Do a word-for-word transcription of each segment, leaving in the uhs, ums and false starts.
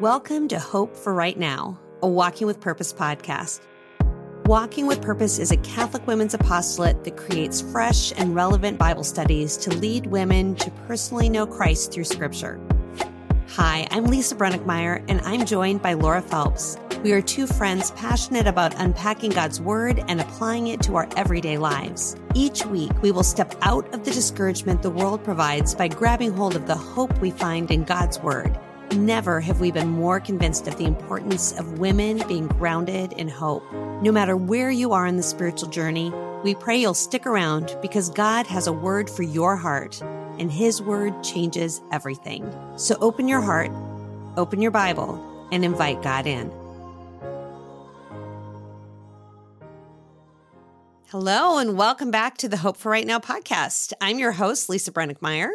Welcome to Hope for Right Now, a Walking with Purpose podcast. Walking with Purpose is a Catholic women's apostolate that creates fresh and relevant Bible studies to lead women to personally know Christ through Scripture. Hi, I'm Lisa Brennickmeyer, and I'm joined by Laura Phelps. We are two friends passionate about unpacking God's Word and applying it to our everyday lives. Each week, we will step out of the discouragement the world provides by grabbing hold of the hope we find in God's Word. Never have we been more convinced of the importance of women being grounded in hope. No matter where you are in the spiritual journey, we pray you'll stick around because God has a word for your heart, and His word changes everything. So open your heart, open your Bible, and invite God in. Hello, and welcome back to the Hope for Right Now podcast. I'm your host, Lisa Brennickmeyer.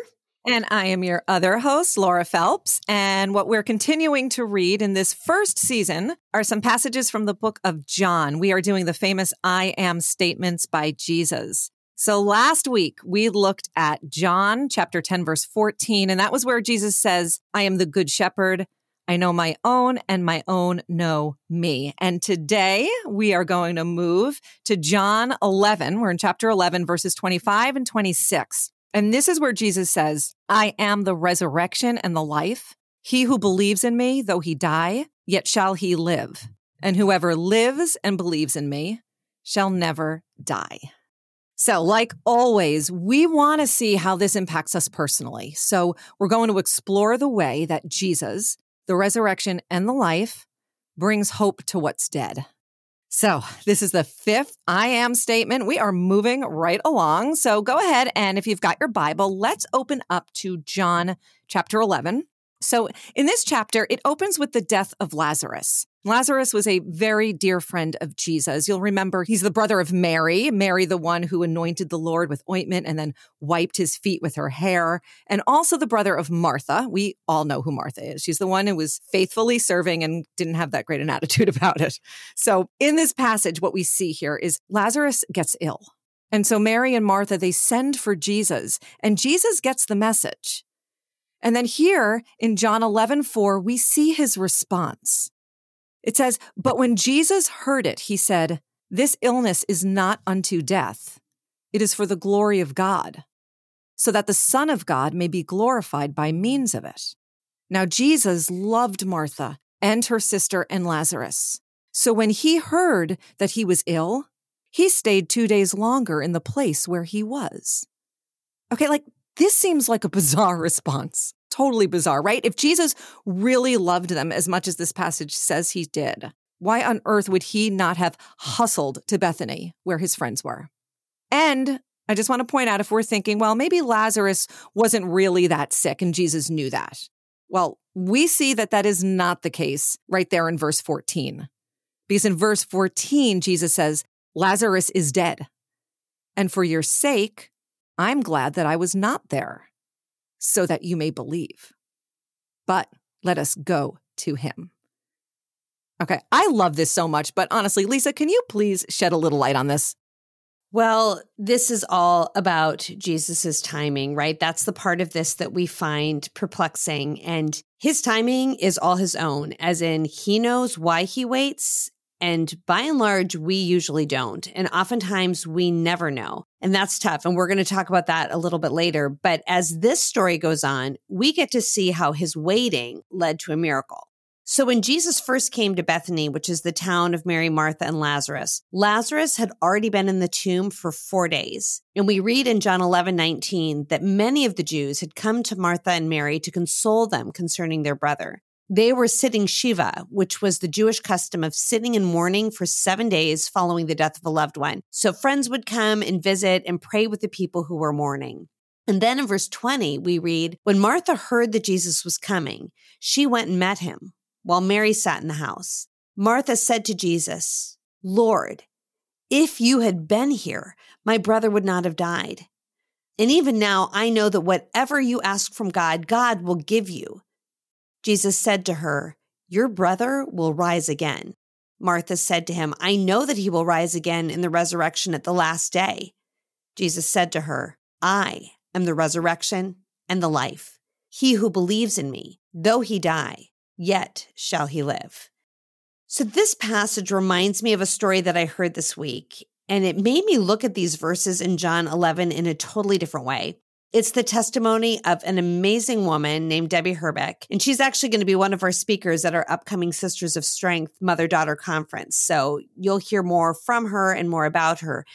And I am your other host, Laura Phelps. And what we're continuing to read in this first season are some passages from the book of John. We are doing the famous I Am statements by Jesus. So last week, we looked at John chapter ten, verse fourteen, and that was where Jesus says, I am the good shepherd. I know my own, and my own know me. And today we are going to move to John eleven. We're in chapter eleven, verses twenty-five and twenty-six. And this is where Jesus says, I am the resurrection and the life. He who believes in me, though he die, yet shall he live. And whoever lives and believes in me shall never die. So like always, we want to see how this impacts us personally. So we're going to explore the way that Jesus, the resurrection and the life, brings hope to what's dead. So this is the fifth I Am statement. We are moving right along. So go ahead, and if you've got your Bible, let's open up to John chapter eleven. So in this chapter, it opens with the death of Lazarus. Lazarus was a very dear friend of Jesus. You'll remember he's the brother of Mary, Mary, the one who anointed the Lord with ointment and then wiped his feet with her hair, and also the brother of Martha. We all know who Martha is. She's the one who was faithfully serving and didn't have that great an attitude about it. So in this passage, what we see here is Lazarus gets ill. And so Mary and Martha, they send for Jesus, and Jesus gets the message. And then here in John eleven four, we see his response. It says, but when Jesus heard it, he said, this illness is not unto death. It is for the glory of God, so that the Son of God may be glorified by means of it. Now Jesus loved Martha and her sister and Lazarus. So when he heard that he was ill, he stayed two days longer in the place where he was. Okay, like, this seems like a bizarre response. Totally bizarre, right? If Jesus really loved them as much as this passage says he did, why on earth would he not have hustled to Bethany where his friends were? And I just want to point out, if we're thinking, well, maybe Lazarus wasn't really that sick and Jesus knew that. Well, we see that that is not the case right there in verse fourteen. Because in verse fourteen, Jesus says, Lazarus is dead. And for your sake, I'm glad that I was not there, so that you may believe. But let us go to him. Okay, I love this so much, but honestly, Lisa, can you please shed a little light on this? Well, this is all about Jesus's timing, right? That's the part of this that we find perplexing. And his timing is all his own, as in he knows why he waits. And by and large, we usually don't. And oftentimes we never know. And that's tough. And we're going to talk about that a little bit later. But as this story goes on, we get to see how his waiting led to a miracle. So when Jesus first came to Bethany, which is the town of Mary, Martha, and Lazarus, Lazarus had already been in the tomb for four days. And we read in John eleven nineteen that many of the Jews had come to Martha and Mary to console them concerning their brother. They were sitting Shiva, which was the Jewish custom of sitting and mourning for seven days following the death of a loved one. So friends would come and visit and pray with the people who were mourning. And then in verse twenty, we read, when Martha heard that Jesus was coming, she went and met him while Mary sat in the house. Martha said to Jesus, Lord, if you had been here, my brother would not have died. And even now, I know that whatever you ask from God, God will give you. Jesus said to her, your brother will rise again. Martha said to him, I know that he will rise again in the resurrection at the last day. Jesus said to her, I am the resurrection and the life. He who believes in me, though he die, yet shall he live. So this passage reminds me of a story that I heard this week, and it made me look at these verses in John eleven in a totally different way. It's the testimony of an amazing woman named Debbie Herbeck, and she's actually going to be one of our speakers at our upcoming Sisters of Strength Mother-Daughter Conference, so you'll hear more from her and more about her.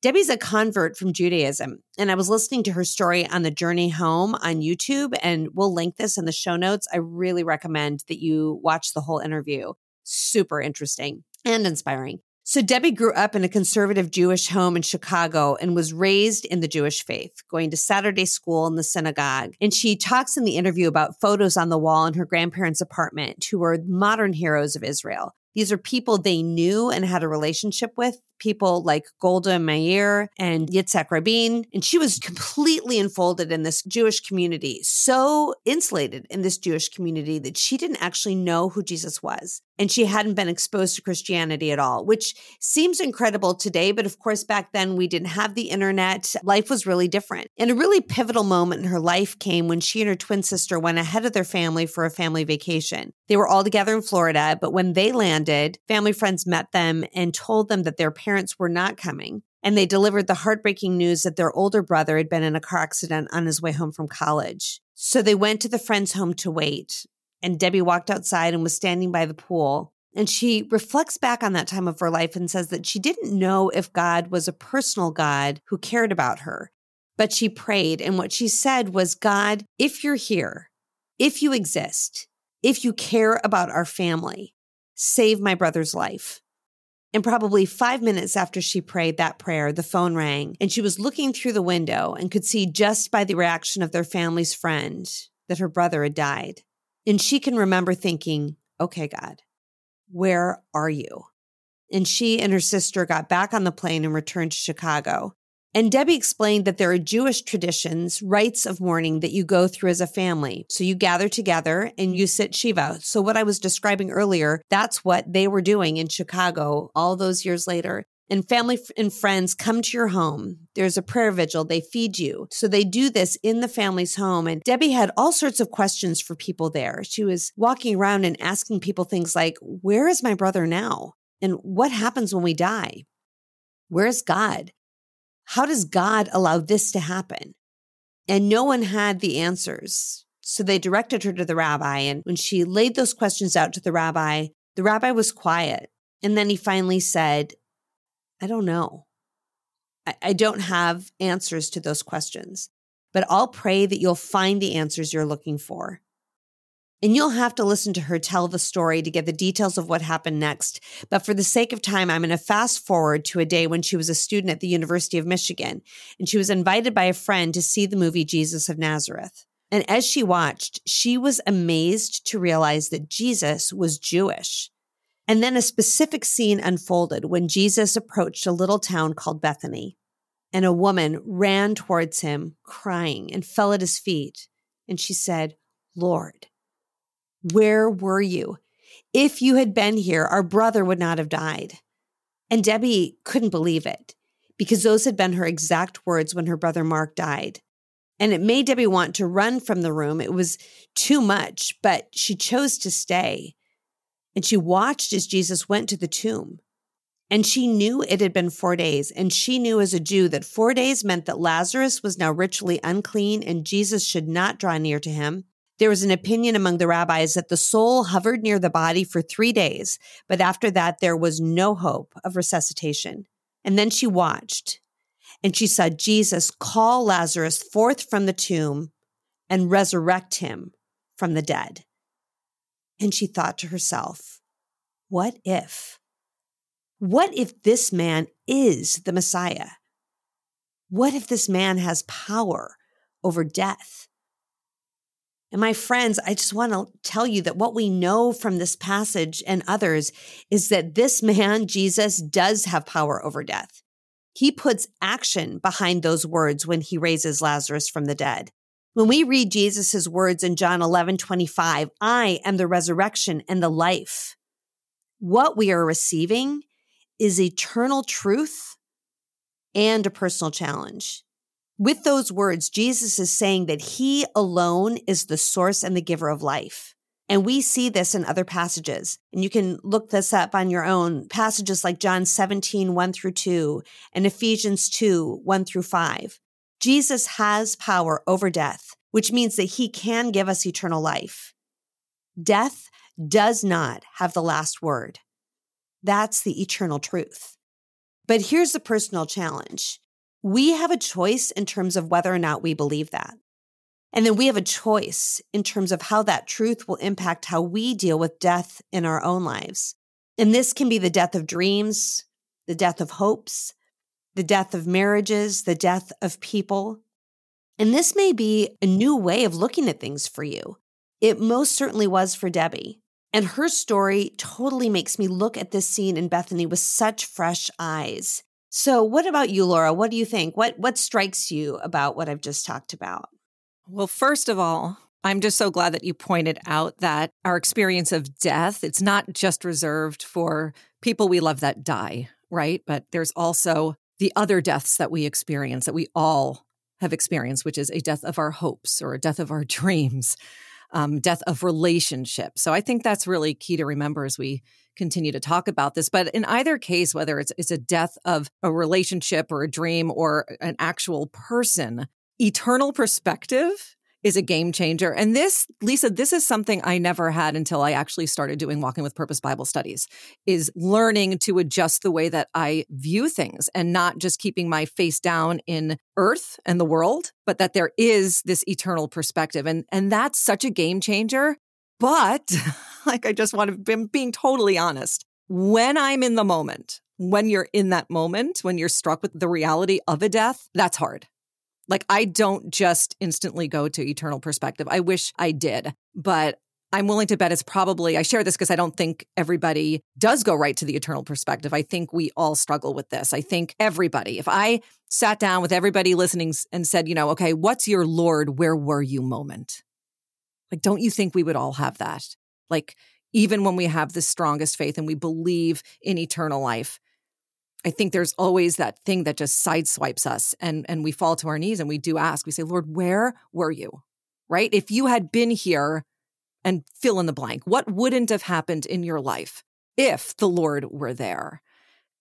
Debbie's a convert from Judaism, and I was listening to her story on the journey home on YouTube, and we'll link this in the show notes. I really recommend that you watch the whole interview. Super interesting and inspiring. So Debbie grew up in a conservative Jewish home in Chicago and was raised in the Jewish faith, going to Saturday school in the synagogue. And she talks in the interview about photos on the wall in her grandparents' apartment who were modern heroes of Israel. These are people they knew and had a relationship with, people like Golda Meir and Yitzhak Rabin. And she was completely enfolded in this Jewish community, so insulated in this Jewish community that she didn't actually know who Jesus was. And she hadn't been exposed to Christianity at all, which seems incredible today. But of course, back then we didn't have the internet. Life was really different. And a really pivotal moment in her life came when she and her twin sister went ahead of their family for a family vacation. They were all together in Florida, but when they landed, family friends met them and told them that their parents were not coming. And they delivered the heartbreaking news that their older brother had been in a car accident on his way home from college. So they went to the friend's home to wait. And Debbie walked outside and was standing by the pool. And she reflects back on that time of her life and says that she didn't know if God was a personal God who cared about her. But she prayed. And what she said was, God, if you're here, if you exist, if you care about our family, save my brother's life. And probably five minutes after she prayed that prayer, the phone rang. And she was looking through the window and could see just by the reaction of their family's friend that her brother had died. And she can remember thinking, okay, God, where are you? And she and her sister got back on the plane and returned to Chicago. And Debbie explained that there are Jewish traditions, rites of mourning that you go through as a family. So you gather together and you sit Shiva. So what I was describing earlier, that's what they were doing in Chicago all those years later. And family and friends come to your home. There's a prayer vigil. They feed you. So they do this in the family's home. And Debbie had all sorts of questions for people there. She was walking around and asking people things like, where is my brother now? And what happens when we die? Where is God? How does God allow this to happen? And no one had the answers. So they directed her to the rabbi. And when she laid those questions out to the rabbi, the rabbi was quiet. And then he finally said, I don't know. I, I don't have answers to those questions, but I'll pray that you'll find the answers you're looking for. And you'll have to listen to her tell the story to get the details of what happened next. But for the sake of time, I'm going to fast forward to a day when she was a student at the University of Michigan, and she was invited by a friend to see the movie Jesus of Nazareth. And as she watched, she was amazed to realize that Jesus was Jewish. And then a specific scene unfolded when Jesus approached a little town called Bethany, and a woman ran towards him crying and fell at his feet. And she said, Lord, where were you? If you had been here, our brother would not have died. And Debbie couldn't believe it because those had been her exact words when her brother Mark died. And it made Debbie want to run from the room. It was too much, but she chose to stay. And she watched as Jesus went to the tomb. And she knew it had been four days. And she knew as a Jew that four days meant that Lazarus was now ritually unclean and Jesus should not draw near to him. There was an opinion among the rabbis that the soul hovered near the body for three days. But after that, there was no hope of resuscitation. And then she watched and she saw Jesus call Lazarus forth from the tomb and resurrect him from the dead. And she thought to herself, what if? What if this man is the Messiah? What if this man has power over death? And my friends, I just want to tell you that what we know from this passage and others is that this man, Jesus, does have power over death. He puts action behind those words when he raises Lazarus from the dead. When we read Jesus' words in John eleven twenty-five, I am the resurrection and the life. What we are receiving is eternal truth and a personal challenge. With those words, Jesus is saying that he alone is the source and the giver of life. And we see this in other passages. And you can look this up on your own. Passages like John seventeen, one through two, and Ephesians two, one through five. Jesus has power over death, which means that he can give us eternal life. Death does not have the last word. That's the eternal truth. But here's the personal challenge. We have a choice in terms of whether or not we believe that. And then we have a choice in terms of how that truth will impact how we deal with death in our own lives. And this can be the death of dreams, the death of hopes, the death of marriages, the death of people. And this may be a new way of looking at things for you. It most certainly was for Debbie. And her story totally makes me look at this scene in Bethany with such fresh eyes. So what about you, Laura? What do you think? What, what strikes you about what I've just talked about? Well, first of all, I'm just so glad that you pointed out that our experience of death, it's not just reserved for people we love that die, right? But there's also the other deaths that we experience, that we all have experienced, which is a death of our hopes or a death of our dreams, um, death of relationships. So I think that's really key to remember as we continue to talk about this. But in either case, whether it's, it's a death of a relationship or a dream or an actual person, eternal perspective is a game changer. And this, Lisa, this is something I never had until I actually started doing Walking with Purpose Bible studies, is learning to adjust the way that I view things and not just keeping my face down in earth and the world, but that there is this eternal perspective. And, and that's such a game changer. But like, I just want to be being totally honest. When I'm in the moment, when you're in that moment, when you're struck with the reality of a death, that's hard. Like, I don't just instantly go to eternal perspective. I wish I did, but I'm willing to bet it's probably, I share this because I don't think everybody does go right to the eternal perspective. I think we all struggle with this. I think everybody, if I sat down with everybody listening and said, you know, okay, what's your Lord, where were you moment? Like, don't you think we would all have that? Like, even when we have the strongest faith and we believe in eternal life, I think there's always that thing that just sideswipes us and, and we fall to our knees and we do ask, we say, Lord, where were you, right? If you had been here and fill in the blank, what wouldn't have happened in your life if the Lord were there?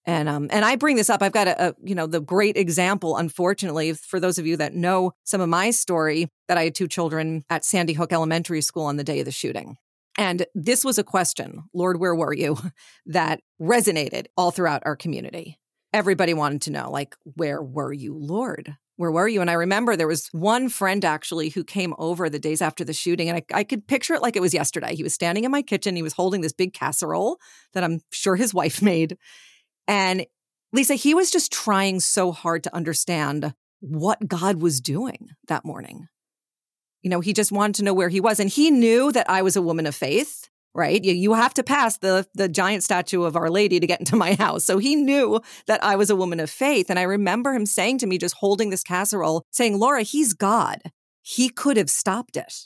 And um, and I bring this up. I've got a, a you know the great example, unfortunately, for those of you that know some of my story, that I had two children at Sandy Hook Elementary School on the day of the shooting. And this was a question, Lord, where were you, that resonated all throughout our community. Everybody wanted to know, like, where were you, Lord? Where were you? And I remember there was one friend actually who came over the days after the shooting, and I, I could picture it like it was yesterday. He was standing in my kitchen. He was holding this big casserole that I'm sure his wife made. And Lisa, he was just trying so hard to understand what God was doing that morning. You know, he just wanted to know where he was. And he knew that I was a woman of faith, right? You, you have to pass the, the giant statue of Our Lady to get into my house. So he knew that I was a woman of faith. And I remember him saying to me, just holding this casserole, saying, Laura, he's God. He could have stopped it.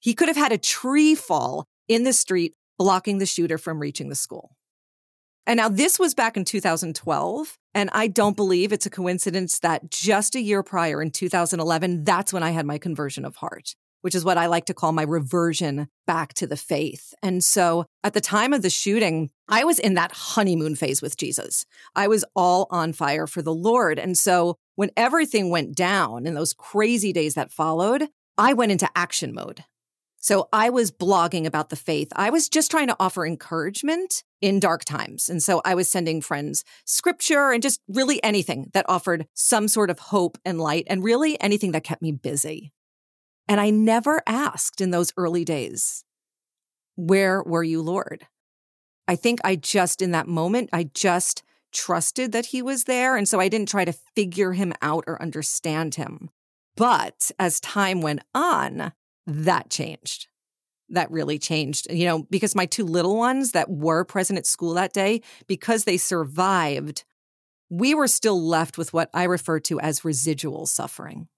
He could have had a tree fall in the street, blocking the shooter from reaching the school. And now this was back in two thousand twelve, and I don't believe it's a coincidence that just a year prior in two thousand eleven, that's when I had my conversion of heart, which is what I like to call my reversion back to the faith. And so at the time of the shooting, I was in that honeymoon phase with Jesus. I was all on fire for the Lord. And so when everything went down in those crazy days that followed, I went into action mode. So I was blogging about the faith. I was just trying to offer encouragement in dark times. And so I was sending friends scripture and just really anything that offered some sort of hope and light and really anything that kept me busy. And I never asked in those early days, where were you, Lord? I think I just, in that moment, I just trusted that he was there. And so I didn't try to figure him out or understand him. But as time went on, that changed. That really changed, you know, because my two little ones that were present at school that day, because they survived, we were still left with what I refer to as residual suffering,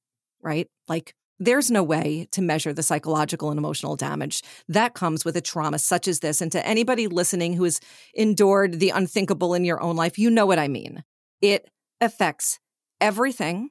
right? Like, there's no way to measure the psychological and emotional damage that comes with a trauma such as this. And to anybody listening who has endured the unthinkable in your own life, you know what I mean. It affects everything.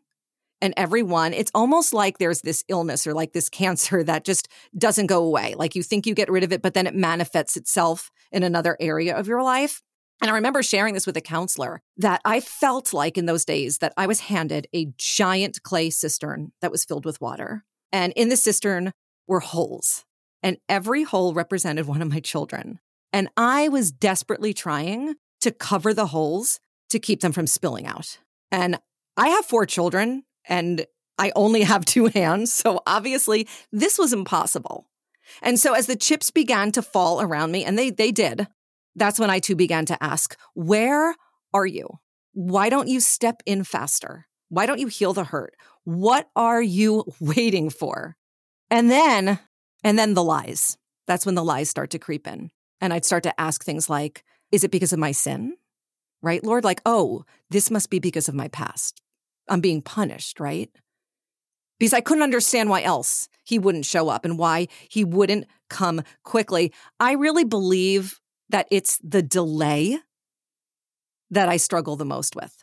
and everyone, it's almost like there's this illness or like this cancer that just doesn't go away. Like you think you get rid of it, but then it manifests itself in another area of your life. And I remember sharing this with a counselor that I felt like in those days that I was handed a giant clay cistern that was filled with water. And in the cistern were holes. And every hole represented one of my children. And I was desperately trying to cover the holes to keep them from spilling out. And I have four children and I only have two hands. So obviously this was impossible. And so as the chips began to fall around me, and they they did, that's when I too began to ask, where are you? Why don't you step in faster? Why don't you heal the hurt? What are you waiting for? And then, and then the lies. That's when the lies start to creep in. And I'd start to ask things like, is it because of my sin? Right, Lord? Like, oh, this must be because of my past. I'm being punished, right? Because I couldn't understand why else he wouldn't show up and why he wouldn't come quickly. I really believe that it's the delay that I struggle the most with.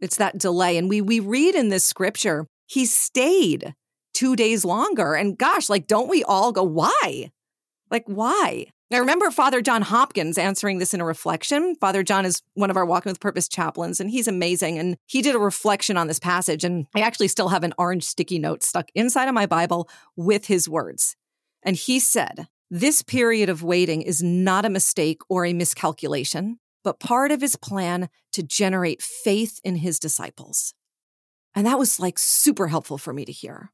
It's that delay. And we we read in this scripture, he stayed two days longer. And gosh, like, don't we all go, why? Like, why? I remember Father John Hopkins answering this in a reflection. Father John is one of our Walking with Purpose chaplains, and he's amazing. And he did a reflection on this passage, and I actually still have an orange sticky note stuck inside of my Bible with his words. And he said, this period of waiting is not a mistake or a miscalculation, but part of his plan to generate faith in his disciples. And that was like super helpful for me to hear.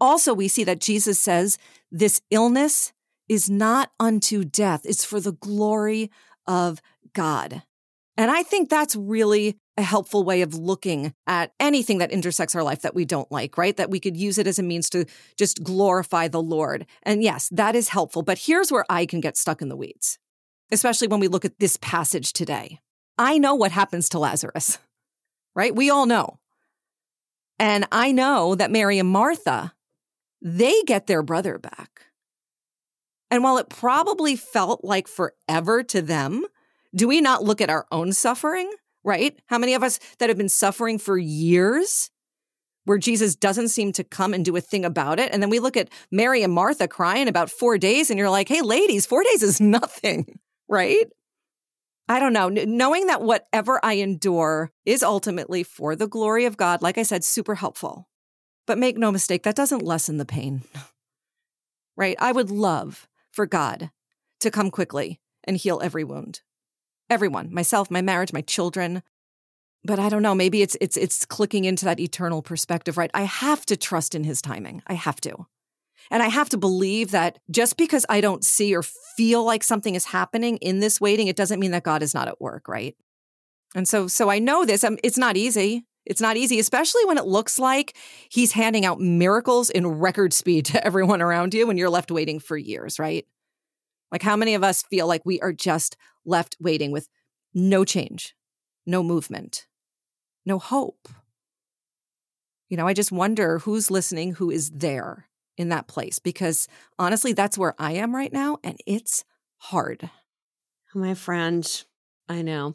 Also, we see that Jesus says, this illness is not unto death. It's for the glory of God. And I think that's really a helpful way of looking at anything that intersects our life that we don't like, right? That we could use it as a means to just glorify the Lord. And yes, that is helpful. But here's where I can get stuck in the weeds, especially when we look at this passage today. I know what happens to Lazarus, right? We all know. And I know that Mary and Martha, they get their brother back. And while it probably felt like forever to them, do we not look at our own suffering, right? How many of us that have been suffering for years where Jesus doesn't seem to come and do a thing about it? And then we look at Mary and Martha crying about four days and you're like, hey, ladies, four days is nothing, right? I don't know. Knowing that whatever I endure is ultimately for the glory of God, like I said, super helpful. But make no mistake, that doesn't lessen the pain, right? I would love for God to come quickly and heal every wound. Everyone, myself, my marriage, my children. But I don't know, maybe it's it's it's clicking into that eternal perspective, right? I have to trust in his timing. I have to. And I have to believe that just because I don't see or feel like something is happening in this waiting, it doesn't mean that God is not at work, right? And so so I know this. I'm, it's not easy. It's not easy, especially when it looks like he's handing out miracles in record speed to everyone around you and you're left waiting for years, right? Like how many of us feel like we are just left waiting with no change, no movement, no hope? You know, I just wonder who's listening, who is there in that place, because honestly, that's where I am right now, and it's hard. My friend, I know,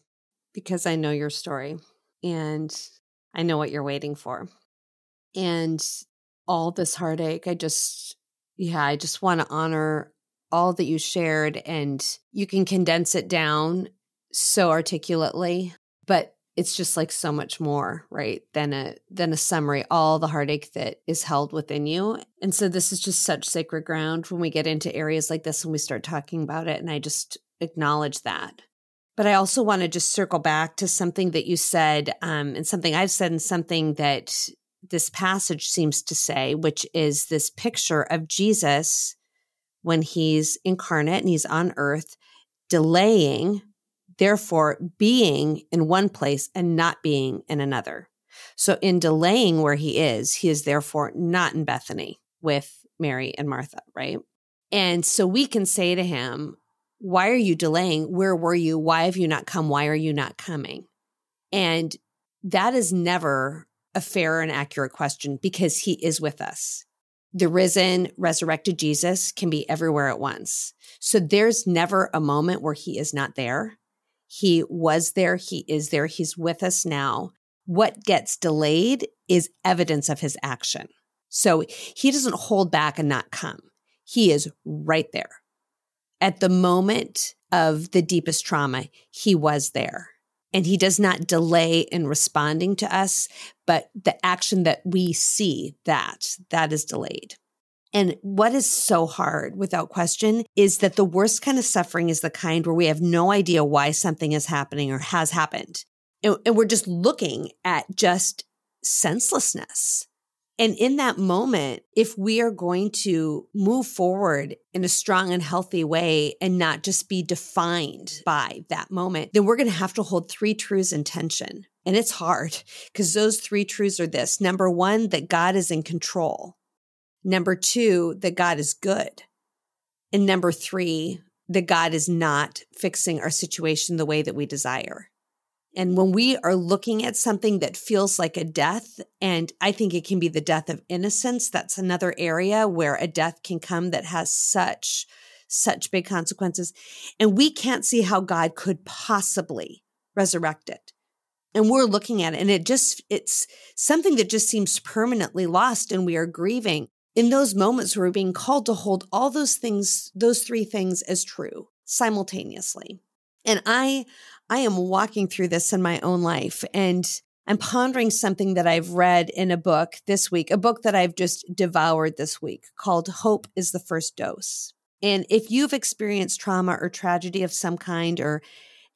because I know your story, and I know what you're waiting for. And all this heartache, I just, yeah, I just want to honor all that you shared, and you can condense it down so articulately, but it's just like so much more, right, than a than a summary, all the heartache that is held within you. And so this is just such sacred ground when we get into areas like this and we start talking about it, and I just acknowledge that. But I also want to just circle back to something that you said um, and something I've said and something that this passage seems to say, which is this picture of Jesus when he's incarnate and he's on earth, delaying, therefore being in one place and not being in another. So in delaying where he is, he is therefore not in Bethany with Mary and Martha, right? And so we can say to him, why are you delaying? Where were you? Why have you not come? Why are you not coming? And that is never a fair and accurate question because he is with us. The risen, resurrected Jesus can be everywhere at once. So there's never a moment where he is not there. He was there. He is there. He's with us now. what gets delayed is evidence of his action. So he doesn't hold back and not come. He is right there. At the moment of the deepest trauma, he was there. And he does not delay in responding to us, but the action that we see, that, that is delayed. And what is so hard, without question, is that the worst kind of suffering is the kind where we have no idea why something is happening or has happened. And, and we're just looking at just senselessness. And in that moment, if we are going to move forward in a strong and healthy way and not just be defined by that moment, then we're going to have to hold three truths in tension. And it's hard because those three truths are this. Number one, that God is in control. Number two, that God is good. And number three, that God is not fixing our situation the way that we desire. And when we are looking at something that feels like a death, and I think it can be the death of innocence, that's another area where a death can come that has such, such big consequences. And we can't see how God could possibly resurrect it. And we're looking at it, and it just, it's something that just seems permanently lost, and we are grieving. In those moments where we're being called to hold all those things, those three things as true simultaneously. And I, I am walking through this in my own life, and I'm pondering something that I've read in a book this week, a book that I've just devoured this week called Hope is the First Dose. And if you've experienced trauma or tragedy of some kind or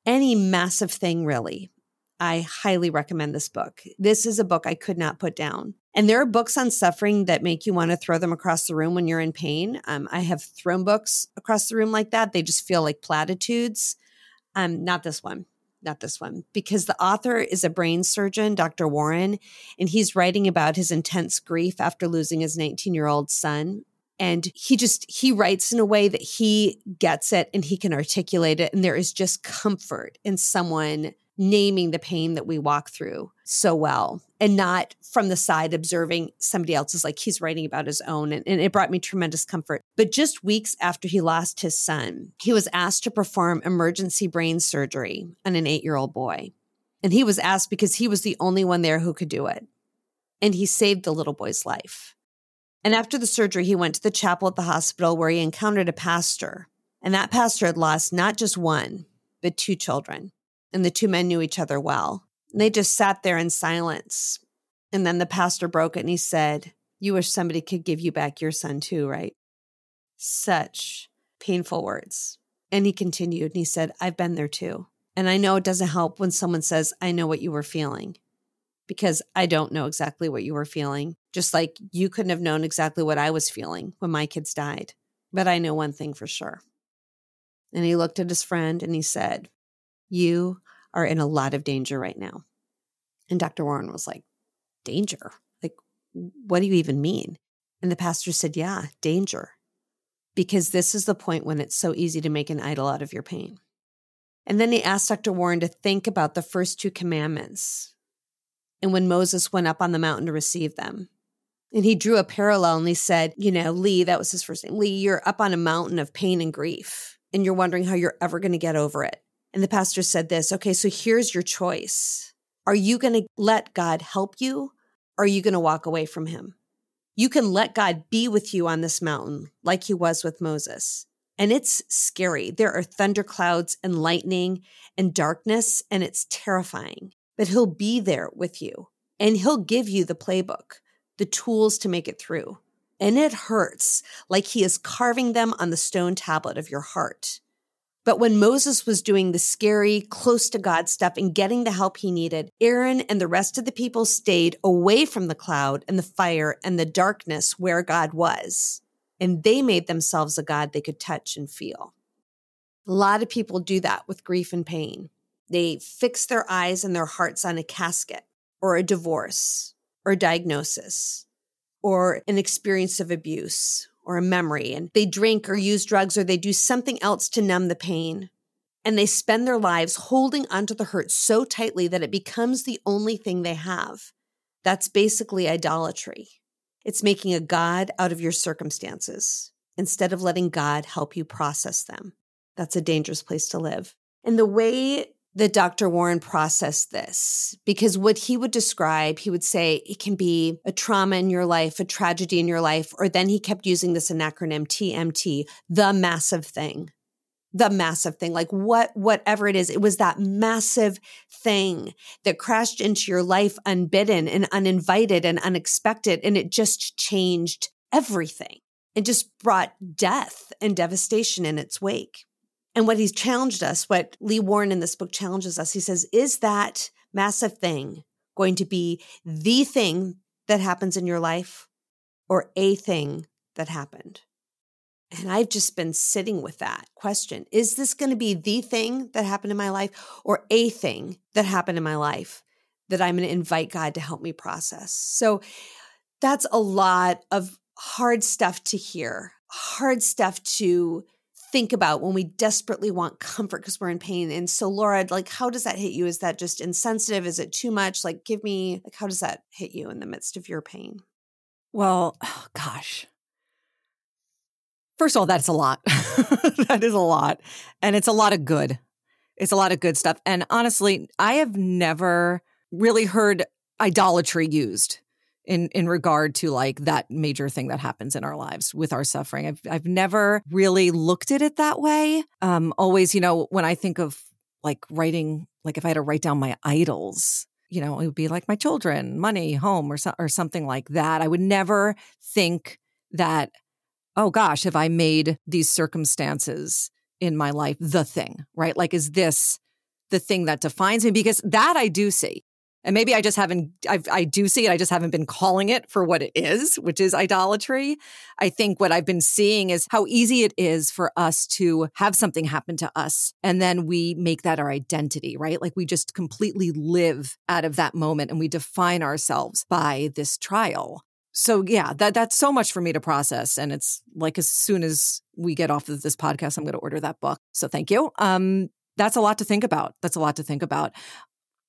any massive thing, really, I highly recommend this book. This is a book I could not put down. And there are books on suffering that make you want to throw them across the room when you're in pain. Um, I have thrown books across the room like that. They just feel like platitudes. Um, not this one, not this one, because the author is a brain surgeon, Doctor Warren, and he's writing about his intense grief after losing his nineteen-year-old son. And he just, he writes in a way that he gets it and he can articulate it. And there is just comfort in someone naming the pain that we walk through so well and not from the side observing somebody else's, like he's writing about his own. And, and it brought me tremendous comfort. But just weeks after he lost his son, he was asked to perform emergency brain surgery on an eight-year-old boy. And he was asked because he was the only one there who could do it. And he saved the little boy's life. And after the surgery, he went to the chapel at the hospital where he encountered a pastor. And that pastor had lost not just one, but two children. And the two men knew each other well. And they just sat there in silence. And then the pastor broke it and he said, "You wish somebody could give you back your son too, right?" Such painful words. And he continued and he said, "I've been there too. And I know it doesn't help when someone says, 'I know what you were feeling,' because I don't know exactly what you were feeling. Just like you couldn't have known exactly what I was feeling when my kids died. But I know one thing for sure." And he looked at his friend and he said, "You are in a lot of danger right now." And Doctor Warren was like, "Danger? Like, what do you even mean?" And the pastor said, "Yeah, danger. Because this is the point when it's so easy to make an idol out of your pain." And then he asked Doctor Warren to think about the first two commandments and when Moses went up on the mountain to receive them. And he drew a parallel and he said, you know, Lee, that was his first name, Lee, you're up on a mountain of pain and grief, and you're wondering how you're ever going to get over it. And the pastor said this, "Okay, so here's your choice. Are you going to let God help you, or are you going to walk away from him? You can let God be with you on this mountain like he was with Moses." And it's scary. There are thunderclouds and lightning and darkness, and it's terrifying. But he'll be there with you, and he'll give you the playbook, the tools to make it through. And it hurts like he is carving them on the stone tablet of your heart. But when Moses was doing the scary, close to God stuff and getting the help he needed, Aaron and the rest of the people stayed away from the cloud and the fire and the darkness where God was. And they made themselves a God they could touch and feel. A lot of people do that with grief and pain. They fix their eyes and their hearts on a casket or a divorce or a diagnosis or an experience of abuse or a memory, and they drink or use drugs or they do something else to numb the pain. And they spend their lives holding onto the hurt so tightly that it becomes the only thing they have. That's basically idolatry. It's making a God out of your circumstances instead of letting God help you process them. That's a dangerous place to live. And the way that Doctor Warren processed this, because what he would describe, he would say it can be a trauma in your life, a tragedy in your life, or then he kept using this acronym T M T, the massive thing, the massive thing, like what, whatever it is, it was that massive thing that crashed into your life unbidden and uninvited and unexpected. And it just changed everything. It just brought death and devastation in its wake. And what he's challenged us, what Lee Warren in this book challenges us, he says, is that massive thing going to be the thing that happens in your life or a thing that happened? And I've just been sitting with that question. Is this going to be the thing that happened in my life or a thing that happened in my life that I'm going to invite God to help me process? So that's a lot of hard stuff to hear, hard stuff to think about when we desperately want comfort because we're in pain. And so Laura, like, how does that hit you? Is that just insensitive? Is it too much? Like, give me, like, how does that hit you in the midst of your pain? Well, oh, gosh. First of all, that's a lot. That is a lot. And it's a lot of good. It's a lot of good stuff. And honestly, I have never really heard idolatry used in in regard to like that major thing that happens in our lives with our suffering. I've I've never really looked at it that way. Um, always, you know, when I think of like writing, like if I had to write down my idols, you know, it would be like my children, money, home, or so, or something like that. I would never think that, oh gosh, have I made these circumstances in my life the thing, right? Like, is this the thing that defines me? Because that I do see. And maybe I just haven't, I've, I do see it, I just haven't been calling it for what it is, which is idolatry. I think what I've been seeing is how easy it is for us to have something happen to us. And then we make that our identity, right? Like we just completely live out of that moment and we define ourselves by this trial. So yeah, that that's so much for me to process. And it's like, as soon as we get off of this podcast, I'm going to order that book. So thank you. Um, that's a lot to think about. That's a lot to think about.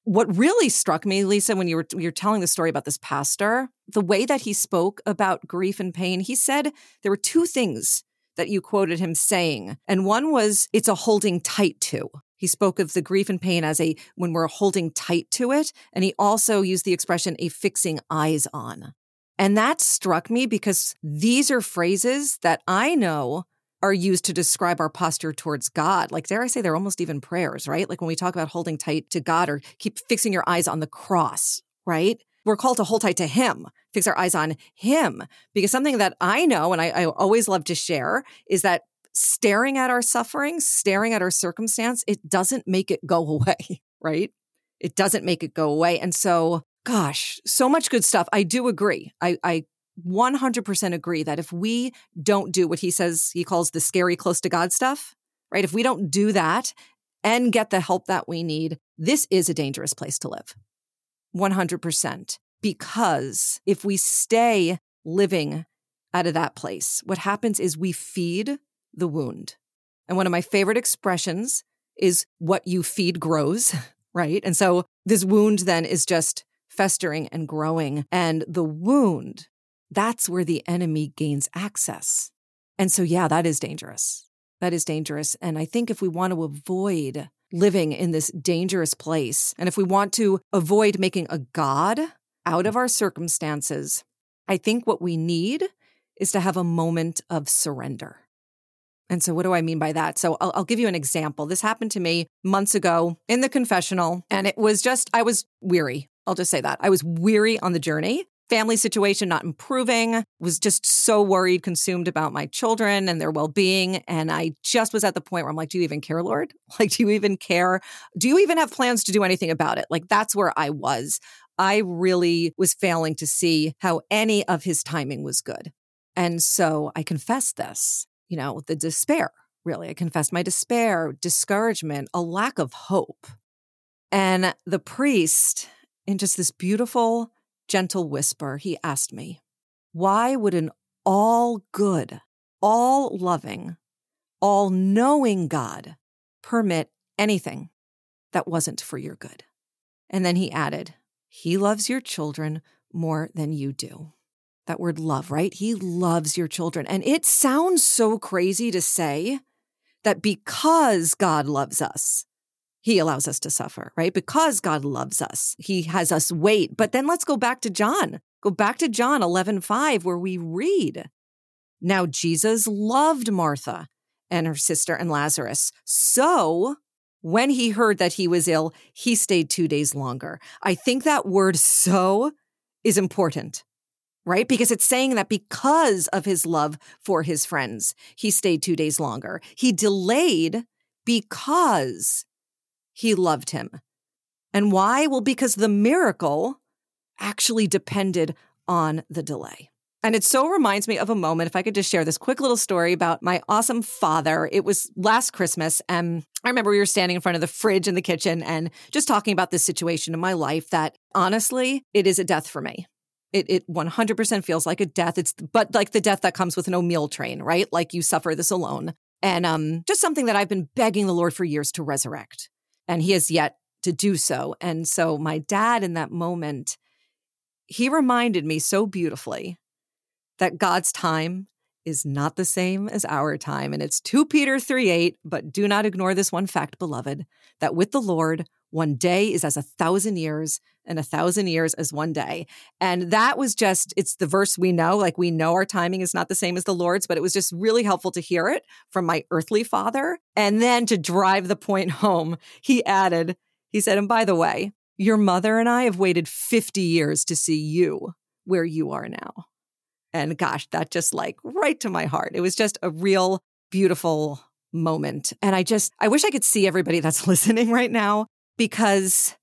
What really struck me, Lisa, when you were you were telling the story about this pastor, the way that he spoke about grief and pain, he said there were two things that you quoted him saying. And one was, it's a holding tight to. He spoke of the grief and pain as a, when we're holding tight to it. And he also used the expression, a fixing eyes on. And that struck me because these are phrases that I know are used to describe our posture towards God. Like, dare I say, they're almost even prayers, right? Like when we talk about holding tight to God or keep fixing your eyes on the cross, right? We're called to hold tight to him, fix our eyes on him. Because something that I know, and I, I always love to share, is that staring at our suffering, staring at our circumstance, it doesn't make it go away, right? It doesn't make it go away. And so, gosh, so much good stuff. I do agree. I, I one hundred percent agree that if we don't do what he says he calls the scary close to God stuff, right? If we don't do that and get the help that we need, this is a dangerous place to live. one hundred percent. Because if we stay living out of that place, what happens is we feed the wound. And one of my favorite expressions is what you feed grows, right? And so this wound then is just festering and growing. And the wound, that's where the enemy gains access. And so, yeah, that is dangerous. That is dangerous. And I think if we want to avoid living in this dangerous place, and if we want to avoid making a God out of our circumstances, I think what we need is to have a moment of surrender. And so what do I mean by that? So I'll, I'll give you an example. This happened to me months ago in the confessional, and it was just, I was weary. I'll just say that. I was weary on the journey. Family situation not improving, was just so worried, consumed about my children and their well-being. And I just was at the point where I'm like, do you even care, Lord? Like, do you even care? Do you even have plans to do anything about it? Like, that's where I was. I really was failing to see how any of his timing was good. And so I confessed this, you know, the despair, really. I confessed my despair, discouragement, a lack of hope. And the priest, in just this beautiful, gentle whisper, he asked me, why would an all good, all loving, all knowing God permit anything that wasn't for your good? And then he added, he loves your children more than you do. That word love, right? He loves your children. And it sounds so crazy to say that because God loves us, he allows us to suffer, right? Because God loves us. He has us wait. But then let's go back to John. Go back to John eleven five, where we read, "Now Jesus loved Martha and her sister and Lazarus. So when he heard that he was ill, he stayed two days longer." I think that word "so" is important, right? Because it's saying that because of his love for his friends, he stayed two days longer. He delayed because he loved him. And why? Well, because the miracle actually depended on the delay. And it so reminds me of a moment, if I could just share this quick little story about my awesome father. It was last Christmas, and I remember we were standing in front of the fridge in the kitchen and just talking about this situation in my life that, honestly, it is a death for me. It it one hundred percent feels like a death. It's but like the death that comes with no meal train, right? Like, you suffer this alone. And um, just something that I've been begging the Lord for years to resurrect. And he has yet to do so. And so my dad, in that moment, he reminded me so beautifully that God's time is not the same as our time. And it's two Peter three eight, "But do not ignore this one fact, beloved, that with the Lord, one day is as a thousand years and a thousand years as one day." And that was just, it's the verse we know, like we know our timing is not the same as the Lord's, but it was just really helpful to hear it from my earthly father. And then to drive the point home, he added, he said, "And by the way, your mother and I have waited fifty years to see you where you are now." And gosh, that just like right to my heart. It was just a real beautiful moment. And I just, I wish I could see everybody that's listening right now, because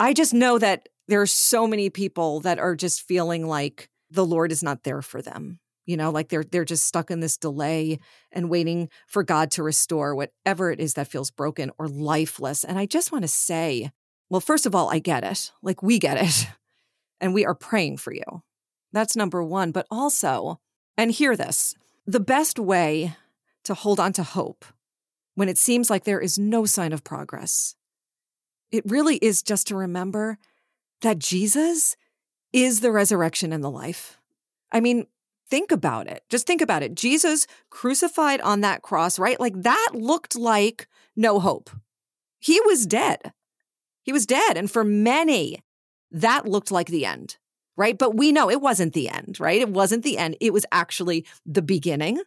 I just know that there are so many people that are just feeling like the Lord is not there for them. You know, like they're they're just stuck in this delay and waiting for God to restore whatever it is that feels broken or lifeless. And I just want to say, well, first of all, I get it. Like, we get it. And we are praying for you. That's number one. But also, and hear this, the best way to hold on to hope when it seems like there is no sign of progress, it really is just to remember that Jesus is the resurrection and the life. I mean, think about it. Just think about it. Jesus crucified on that cross, right? Like, that looked like no hope. He was dead. He was dead. And for many, that looked like the end. Right? But we know it wasn't the end, right? It wasn't the end. It was actually the beginning,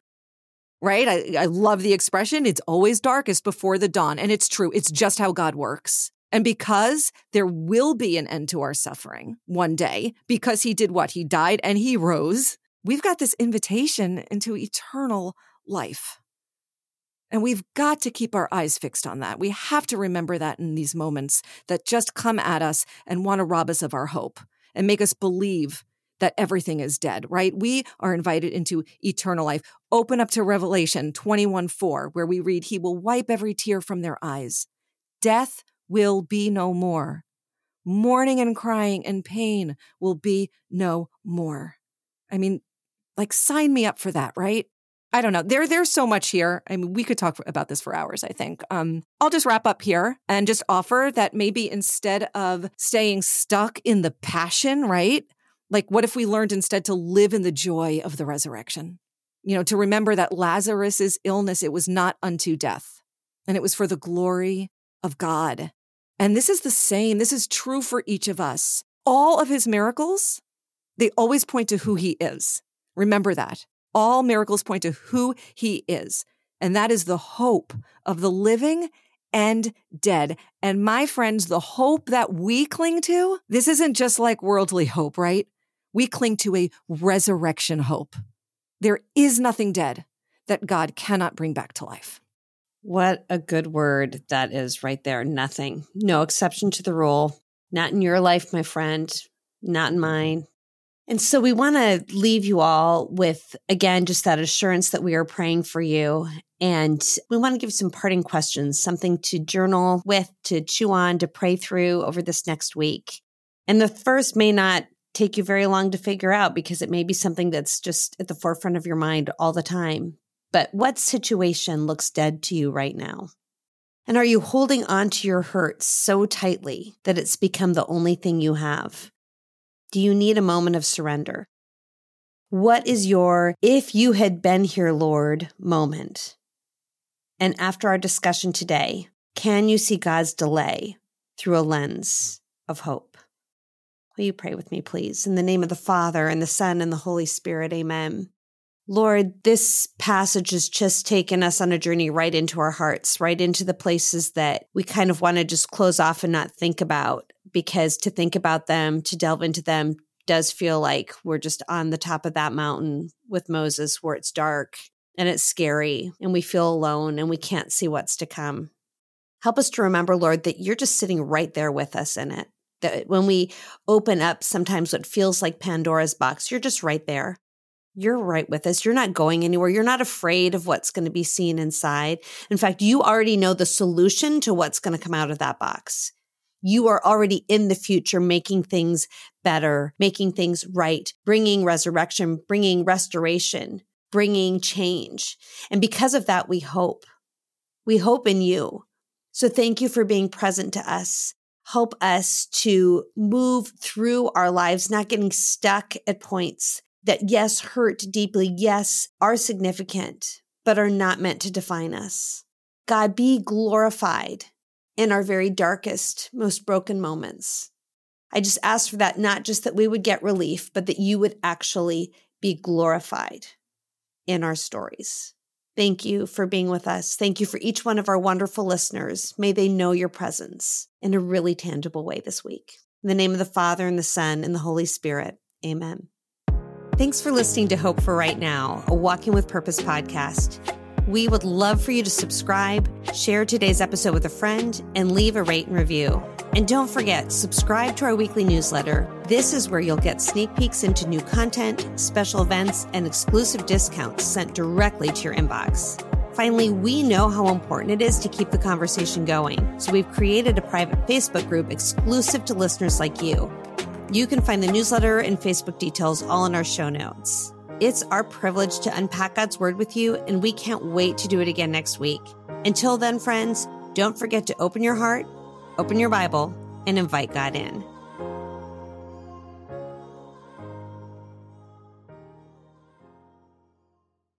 right? I, I love the expression, it's always darkest before the dawn. And it's true. It's just how God works. And because there will be an end to our suffering one day, because he did what? He died and he rose. We've got this invitation into eternal life. And we've got to keep our eyes fixed on that. We have to remember that in these moments that just come at us and want to rob us of our hope and make us believe that everything is dead, right? We are invited into eternal life. Open up to Revelation twenty-one four, where we read, "He will wipe every tear from their eyes. Death will be no more. Mourning and crying and pain will be no more." I mean, like, sign me up for that, right? I don't know. There, there's so much here. I mean, we could talk about this for hours, I think. Um, I'll just wrap up here and just offer that maybe instead of staying stuck in the passion, right? Like, what if we learned instead to live in the joy of the resurrection? You know, to remember that Lazarus's illness, it was not unto death, and it was for the glory of God. And this is the same. This is true for each of us. All of his miracles, they always point to who he is. Remember that. All miracles point to who he is, and that is the hope of the living and dead. And my friends, the hope that we cling to, this isn't just like worldly hope, right? We cling to a resurrection hope. There is nothing dead that God cannot bring back to life. What a good word that is right there. Nothing. No exception to the rule. Not in your life, my friend. Not in mine. And so we want to leave you all with, again, just that assurance that we are praying for you. And we want to give some parting questions, something to journal with, to chew on, to pray through over this next week. And the first may not take you very long to figure out, because it may be something that's just at the forefront of your mind all the time. But what situation looks dead to you right now? And are you holding on to your hurt so tightly that it's become the only thing you have? Do you need a moment of surrender? What is your "if you had been here, Lord" moment? And after our discussion today, Can you see God's delay through a lens of hope? Will you pray with me, please? In the name of the Father, and the Son, and the Holy Spirit, amen. Lord, this passage has just taken us on a journey right into our hearts, right into the places that we kind of want to just close off and not think about, because to think about them, to delve into them, does feel like we're just on the top of that mountain with Moses, where it's dark and it's scary and we feel alone and we can't see what's to come. Help us to remember, Lord, that you're just sitting right there with us in it. That when we open up sometimes what feels like Pandora's box, you're just right there. You're right with us. You're not going anywhere. You're not afraid of what's going to be seen inside. In fact, you already know the solution to what's going to come out of that box. You are already in the future, making things better, making things right, bringing resurrection, bringing restoration, bringing change. And because of that, we hope. We hope in you. So thank you for being present to us. Help us to move through our lives, not getting stuck at points that, yes, hurt deeply, yes, are significant, but are not meant to define us. God, be glorified in our very darkest, most broken moments. I just ask for that, not just that we would get relief, but that you would actually be glorified in our stories. Thank you for being with us. Thank you for each one of our wonderful listeners. May they know your presence in a really tangible way this week. In the name of the Father, and the Son, and the Holy Spirit, amen. Thanks for listening to Hope for Right Now, a Walking with Purpose podcast. We would love for you to subscribe, share today's episode with a friend, and leave a rate and review. And don't forget, subscribe to our weekly newsletter. This is where you'll get sneak peeks into new content, special events, and exclusive discounts sent directly to your inbox. Finally, we know how important it is to keep the conversation going, so we've created a private Facebook group exclusive to listeners like you. You can find the newsletter and Facebook details all in our show notes. It's our privilege to unpack God's word with you, and we can't wait to do it again next week. Until then, friends, don't forget to open your heart, open your Bible, and invite God in.